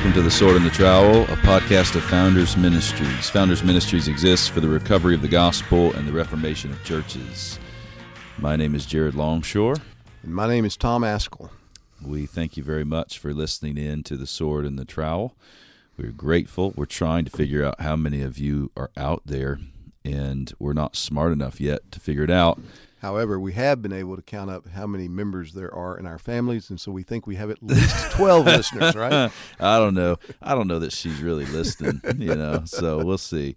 Welcome to The Sword and the Trowel, a podcast of Founders Ministries. Founders Ministries exists for the recovery of the gospel and the reformation of churches. My name is Jared Longshore. And my name is Tom Ascol. We thank you very much for listening in to The Sword and the Trowel. We're grateful. We're trying to figure out how many of you are out there, and we're not smart enough yet to figure it out. However, we have been able to count up how many members there are in our families, and so we think we have at least 12 listeners, right? I don't know that she's really listening, so we'll see.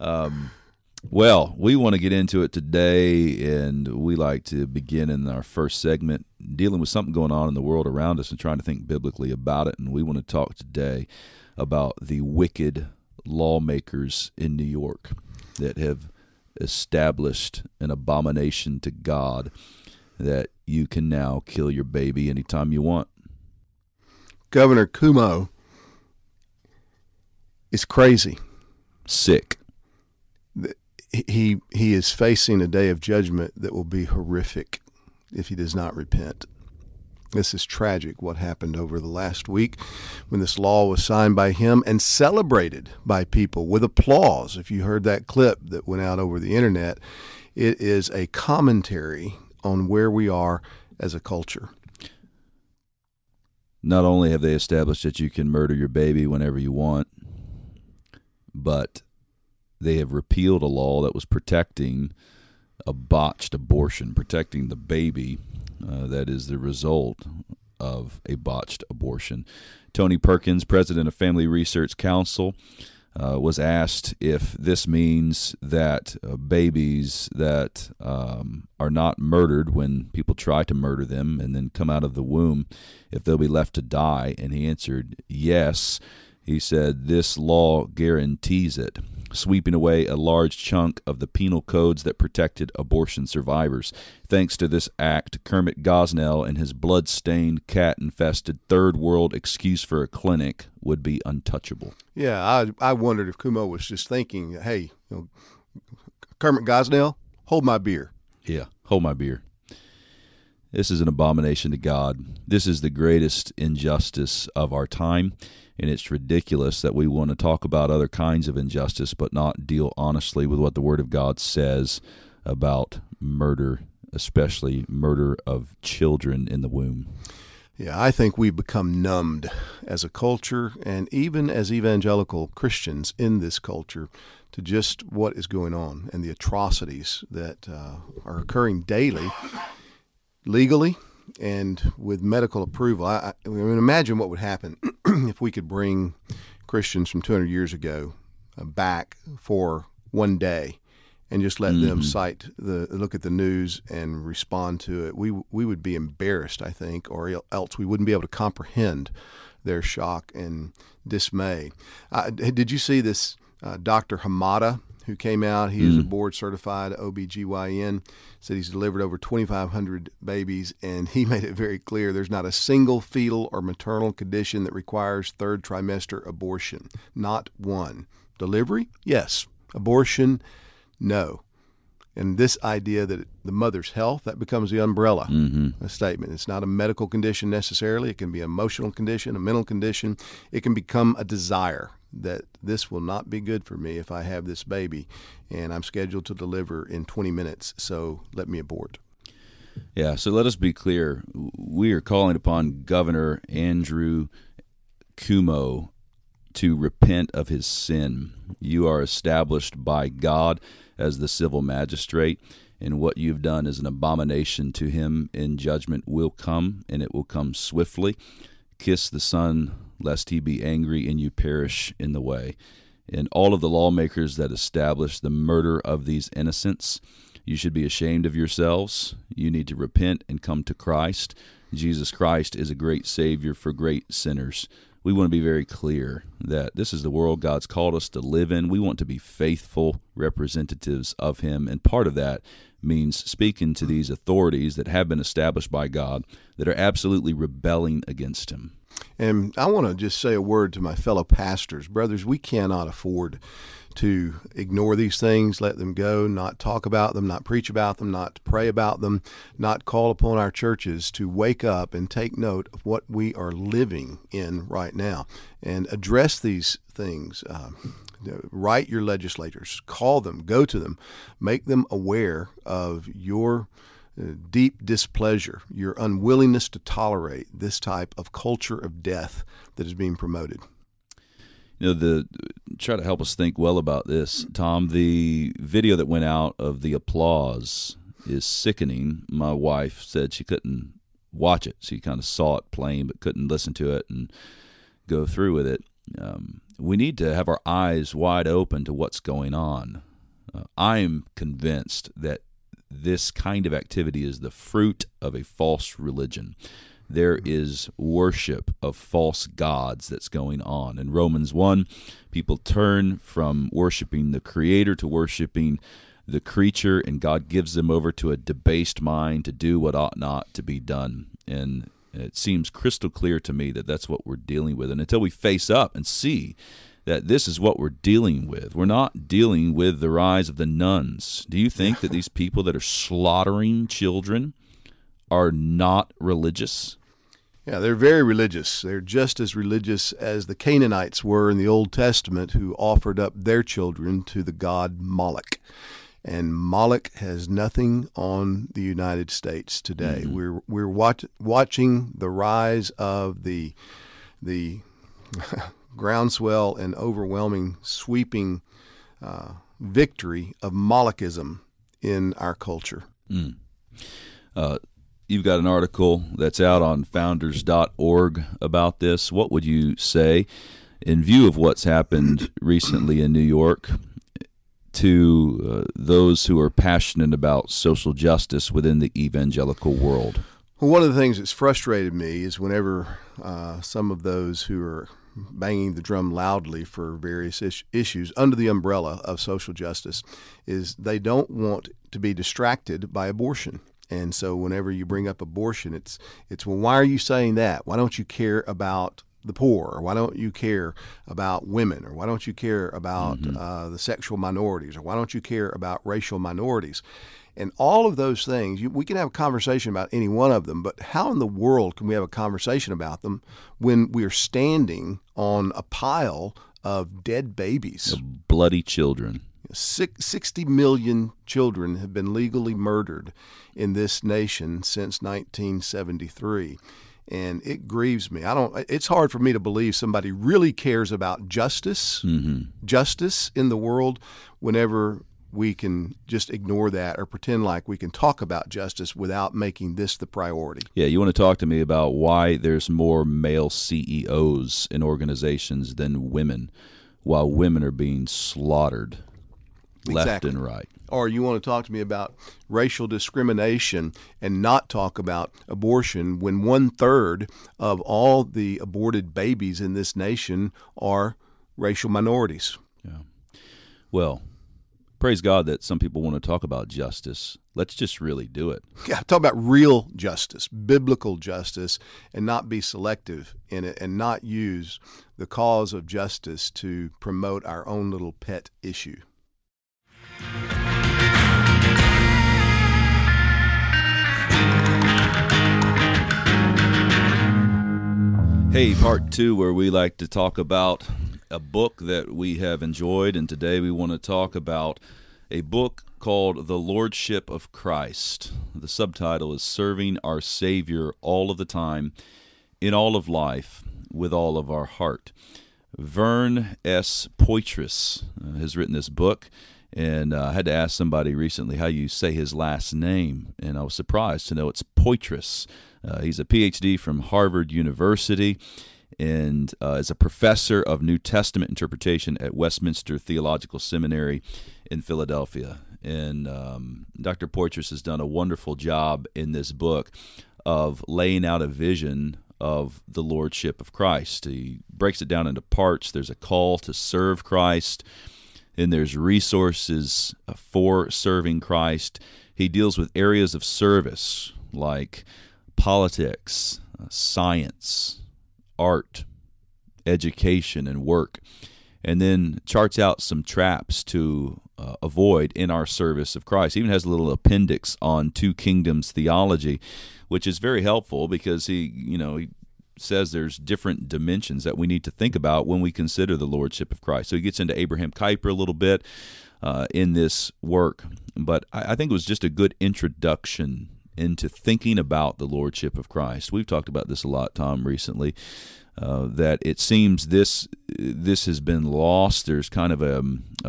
Well, we want to get into it today, and we like to begin in our first segment dealing with something going on in the world around us and trying to think biblically about it, and we want to talk today about the wicked lawmakers in New York that have established an abomination to God that you can now kill your baby anytime you want. Governor Cuomo is crazy. Sick. He is facing a day of judgment that will be horrific if he does not repent. This is tragic what happened over the last week when this law was signed by him and celebrated by people with applause. If you heard that clip that went out over the internet, it is a commentary on where we are as a culture. Not only have they established that you can murder your baby whenever you want, but they have repealed a law that was protecting a botched abortion, protecting the baby. That is the result of a botched abortion. Tony Perkins, president of Family Research Council, was asked if this means that babies that are not murdered when people try to murder them and then come out of the womb, if they'll be left to die, and he answered yes. He said, "This law guarantees it, sweeping away a large chunk of the penal codes that protected abortion survivors. Thanks to this act, Kermit Gosnell and his blood-stained, cat-infested, third-world excuse for a clinic would be untouchable." Yeah, I wondered if Cuomo was just thinking, hey, Kermit Gosnell, hold my beer. Yeah, hold my beer. This is an abomination to God. This is the greatest injustice of our time, and it's ridiculous that we want to talk about other kinds of injustice but not deal honestly with what the Word of God says about murder, especially murder of children in the womb. Yeah, I think we've become numbed as a culture and even as evangelical Christians in this culture to just what is going on and the atrocities that are occurring daily. Legally and with medical approval. I mean, imagine what would happen if we could bring Christians from 200 years ago back for one day and just let them look at the news and respond to it. We would be embarrassed, I think, or else we wouldn't be able to comprehend their shock and dismay. Did you see this Dr. Hamada? Who came out? He is a board-certified OBGYN, said he's delivered over 2,500 babies, and he made it very clear there's not a single fetal or maternal condition that requires third trimester abortion. Not one. Delivery? Yes. Abortion? No. And this idea that the mother's health, that becomes the umbrella statement. It's not a medical condition necessarily. It can be an emotional condition, a mental condition. It can become a desire that this will not be good for me if I have this baby, and I'm scheduled to deliver in 20 minutes, so let me abort. Yeah, so let us be clear. We are calling upon Governor Andrew Cuomo to repent of his sin. You are established by God as the civil magistrate, and what you've done is an abomination to him, and judgment will come, and it will come swiftly. Kiss the Son, lest he be angry and you perish in the way. And all of the lawmakers that establish the murder of these innocents, you should be ashamed of yourselves. You need to repent and come to Christ. Jesus Christ is a great Savior for great sinners. We want to be very clear that this is the world God's called us to live in. We want to be faithful representatives of Him, and part of that means speaking to these authorities that have been established by God that are absolutely rebelling against Him. And I want to just say a word to my fellow pastors. Brothers, we cannot afford to ignore these things, let them go, not talk about them, not preach about them, not pray about them, not call upon our churches to wake up and take note of what we are living in right now and address these things. Write your legislators, call them, go to them, make them aware of your deep displeasure, your unwillingness to tolerate this type of culture of death that is being promoted. You know, try to help us think well about this, Tom. The video that went out of the applause is sickening. My wife said she couldn't watch it. She kind of saw it playing but couldn't listen to it and go through with it. We need to have our eyes wide open to what's going on. I'm convinced that this kind of activity is the fruit of a false religion. There is worship of false gods that's going on. In Romans 1, people turn from worshiping the Creator to worshiping the creature, and God gives them over to a debased mind to do what ought not to be done. And it seems crystal clear to me that that's what we're dealing with. And until we face up and see that this is what we're dealing with, we're not dealing with the rise of the nuns. Do you think that these people that are slaughtering children are not religious? Yeah, they're very religious. They're just as religious as the Canaanites were in the Old Testament, who offered up their children to the god Moloch. And Moloch has nothing on the United States today. Mm-hmm. We're watching the rise of the groundswell and overwhelming, sweeping victory of Molochism in our culture. Mm. You've got an article that's out on founders.org about this. What would you say, in view of what's happened recently in New York, to those who are passionate about social justice within the evangelical world? Well, one of the things that's frustrated me is whenever some of those who are banging the drum loudly for various issues under the umbrella of social justice is they don't want to be distracted by abortion. And so whenever you bring up abortion, it's well, why are you saying that? Why don't you care about the poor? Or why don't you care about women? Or why don't you care about the sexual minorities? Or why don't you care about racial minorities? And all of those things, we can have a conversation about any one of them, but how in the world can we have a conversation about them when we're standing on a pile of dead babies? Of bloody children. 60 million children have been legally murdered in this nation since 1973, and it grieves me. It's hard for me to believe somebody really cares about justice, justice in the world, whenever we can just ignore that or pretend like we can talk about justice without making this the priority. Yeah, you want to talk to me about why there's more male CEOs in organizations than women, while women are being slaughtered left and right. Or you want to talk to me about racial discrimination and not talk about abortion when 1/3 of all the aborted babies in this nation are racial minorities. Yeah. Well, praise God that some people want to talk about justice. Let's just really do it. Yeah, talk about real justice, biblical justice, and not be selective in it and not use the cause of justice to promote our own little pet issue. Hey, part two, where we like to talk about a book that we have enjoyed, and today we want to talk about a book called The Lordship of Christ. The subtitle is Serving Our Savior All of the Time, in All of Life, with All of Our Heart. Vern S. Poythress has written this book. And I had to ask somebody recently how you say his last name, and I was surprised to know it's Poythress. He's a Ph.D. from Harvard University and is a professor of New Testament interpretation at Westminster Theological Seminary in Philadelphia. And Dr. Poythress has done a wonderful job in this book of laying out a vision of the Lordship of Christ. He breaks it down into parts. There's a call to serve Christ. Then there's resources for serving Christ. He deals with areas of service like politics, science, art, education, and work, and then charts out some traps to avoid in our service of Christ. He even has a little appendix on Two Kingdoms theology, which is very helpful because he says there's different dimensions that we need to think about when we consider the Lordship of Christ. So he gets into Abraham Kuyper a little bit in this work, but I think it was just a good introduction into thinking about the Lordship of Christ. We've talked about this a lot, Tom, recently, that it seems this has been lost. There's kind of a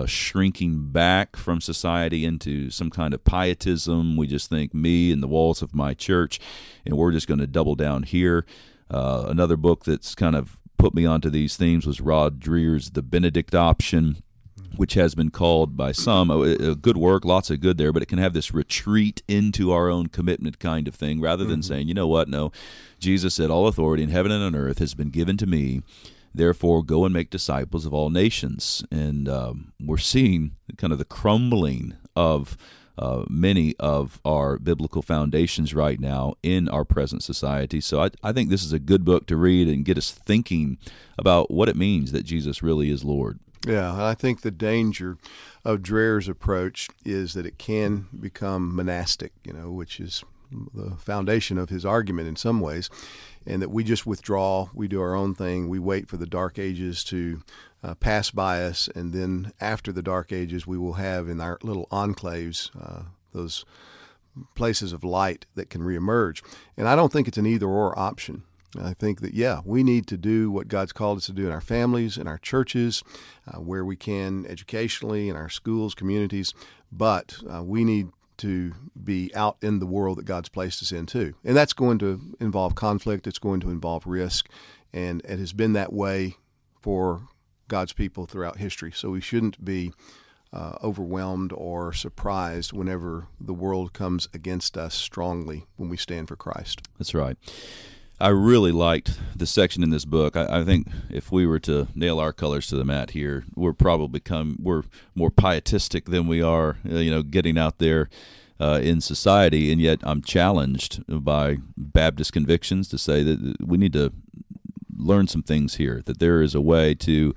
shrinking back from society into some kind of pietism. We just think me and the walls of my church, and we're just going to double down here. Another book that's kind of put me onto these themes was Rod Dreher's The Benedict Option, which has been called by some a good work, lots of good there, but it can have this retreat into our own commitment kind of thing rather than saying, you know what, no, Jesus said, all authority in heaven and on earth has been given to me, therefore go and make disciples of all nations. And we're seeing kind of the crumbling of many of our biblical foundations right now in our present society. So I think this is a good book to read and get us thinking about what it means that Jesus really is Lord. Yeah, I think the danger of Dreher's approach is that it can become monastic, which is the foundation of his argument in some ways, and that we just withdraw, we do our own thing, we wait for the Dark Ages to pass by us, and then after the Dark Ages we will have in our little enclaves those places of light that can reemerge. And I don't think it's an either-or option. I think that, we need to do what God's called us to do in our families, in our churches, where we can educationally, in our schools, communities, but we need to be out in the world that God's placed us in too. And that's going to involve conflict, it's going to involve risk, and it has been that way for God's people throughout history. So we shouldn't be overwhelmed or surprised whenever the world comes against us strongly when we stand for Christ. That's right. I really liked the section in this book. I think if we were to nail our colors to the mat here, we're more pietistic than we are, getting out there in society. And yet I'm challenged by Baptist convictions to say that we need to learn some things here, that there is a way to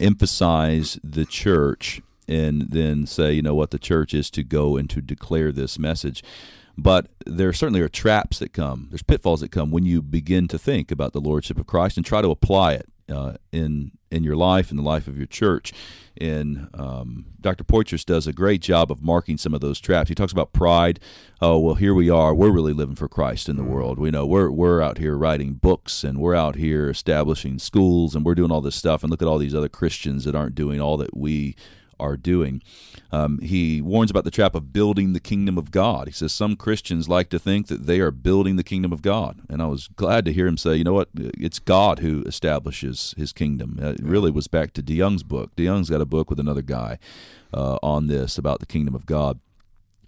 emphasize the church and then say, the church is to go and to declare this message. But there certainly are traps that come. There's pitfalls that come when you begin to think about the Lordship of Christ and try to apply it in your life, in the life of your church. And Dr. Poythress does a great job of marking some of those traps. He talks about pride. Oh, well, here we are. We're really living for Christ in the world. We know we're out here writing books, and we're out here establishing schools, and we're doing all this stuff. And look at all these other Christians that aren't doing all that we are doing. He warns about the trap of building the kingdom of God. He says some Christians like to think that they are building the kingdom of God. And I was glad to hear him say, it's God who establishes his kingdom. It really was back to DeYoung's book. DeYoung's got a book with another guy on this about the kingdom of God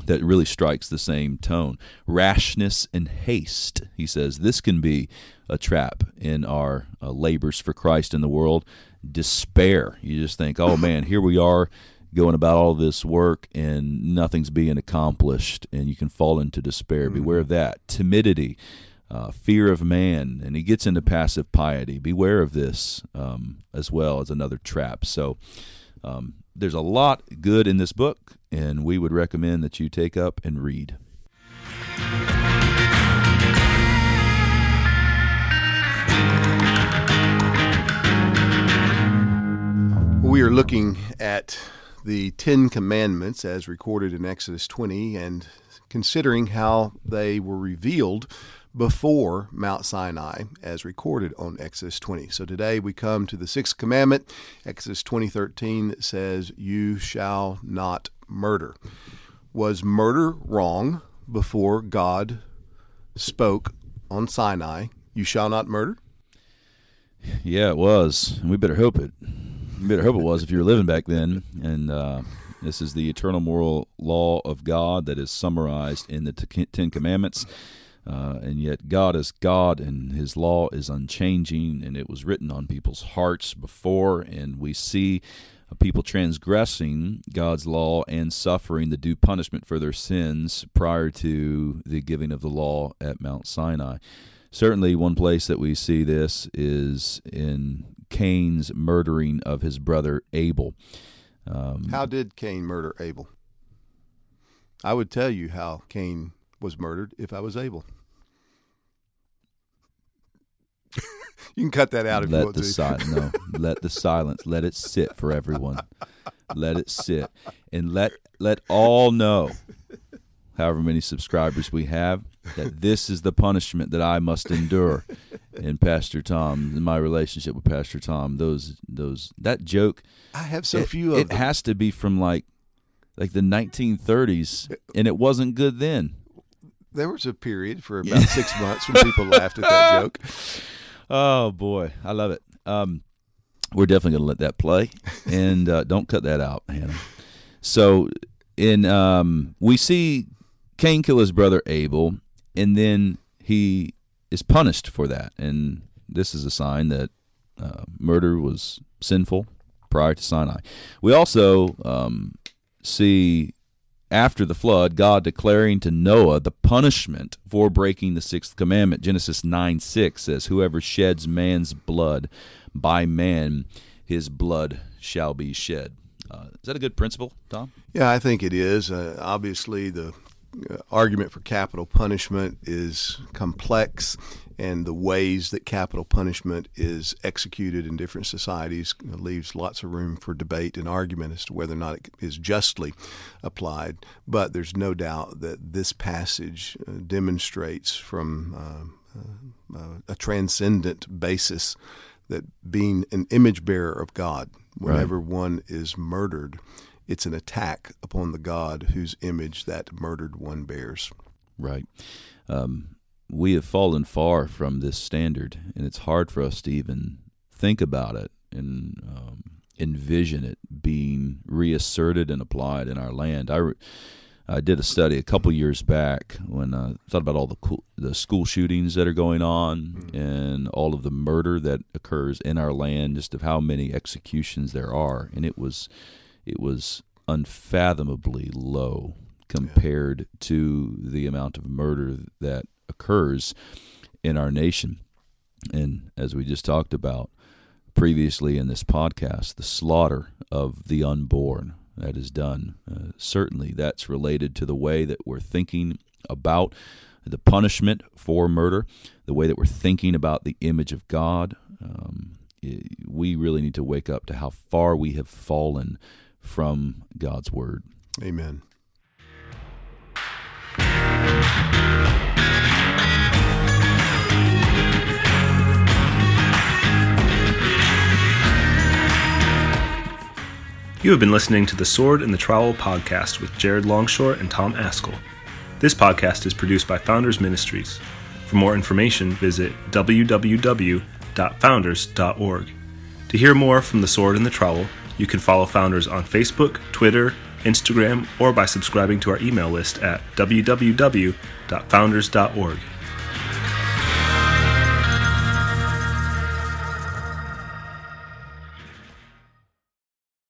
that really strikes the same tone. Rashness and haste, he says, this can be a trap in our labors for Christ in the world. Despair. You just think, oh man, here we are going about all this work and nothing's being accomplished, and you can fall into despair. Beware of that. Timidity, fear of man, and he gets into passive piety. Beware of this as well as another trap. So there's a lot good in this book, and we would recommend that you take up and read. We are looking at the Ten Commandments as recorded in Exodus 20 and considering how they were revealed before Mount Sinai as recorded on Exodus 20. So today we come to the sixth commandment, Exodus 20:13, that says, "You shall not murder." Was murder wrong before God spoke on Sinai, "You shall not murder"? Yeah, it was. We better hope it. You better hope it was if you were living back then. And this is the eternal moral law of God that is summarized in the Ten Commandments. And yet God is God, and his law is unchanging, and it was written on people's hearts before. And we see people transgressing God's law and suffering the due punishment for their sins prior to the giving of the law at Mount Sinai. Certainly one place that we see this is in Cain's murdering of his brother Abel. How did Cain murder Abel? I would tell you how Cain was murdered if I was Abel. You can cut that out if you want to. Let the silence, let it sit for everyone. Let it sit. And let all know, however many subscribers we have, that this is the punishment that I must endure in Pastor Tom, in my relationship with Pastor Tom. That joke, I have so few of them. It has to be from like the 1930s, and it wasn't good then. There was a period for about 6 months when people laughed at that joke. Oh, boy. I love it. We're definitely going to let that play, and don't cut that out, Hannah. So we see Cain kill his brother Abel, and then he is punished for that. And this is a sign that murder was sinful prior to Sinai. We also see after the flood, God declaring to Noah the punishment for breaking the sixth commandment. Genesis 9:6 says, "Whoever sheds man's blood, by man his blood shall be shed." Is that a good principle, Tom? Yeah, I think it is. Obviously, the argument for capital punishment is complex, and the ways that capital punishment is executed in different societies leaves lots of room for debate and argument as to whether or not it is justly applied. But there's no doubt that this passage demonstrates from a transcendent basis that being an image bearer of God, whenever one is murdered, it's an attack upon the God whose image that murdered one bears. Right. We have fallen far from this standard, and it's hard for us to even think about it and envision it being reasserted and applied in our land. I did a study a couple years back when I thought about all the school shootings that are going on and all of the murder that occurs in our land, just of how many executions there are, and it was unfathomably low compared to the amount of murder that occurs in our nation. And as we just talked about previously in this podcast, the slaughter of the unborn that is done, certainly that's related to the way that we're thinking about the punishment for murder, the way that we're thinking about the image of God. We really need to wake up to how far we have fallen from God's word. Amen. You have been listening to the Sword and the Trowel podcast with Jared Longshore and Tom Ascol. This podcast is produced by Founders Ministries. For more information, visit www.founders.org. To hear more from the Sword and the Trowel, you can follow Founders on Facebook, Twitter, Instagram, or by subscribing to our email list at www.founders.org.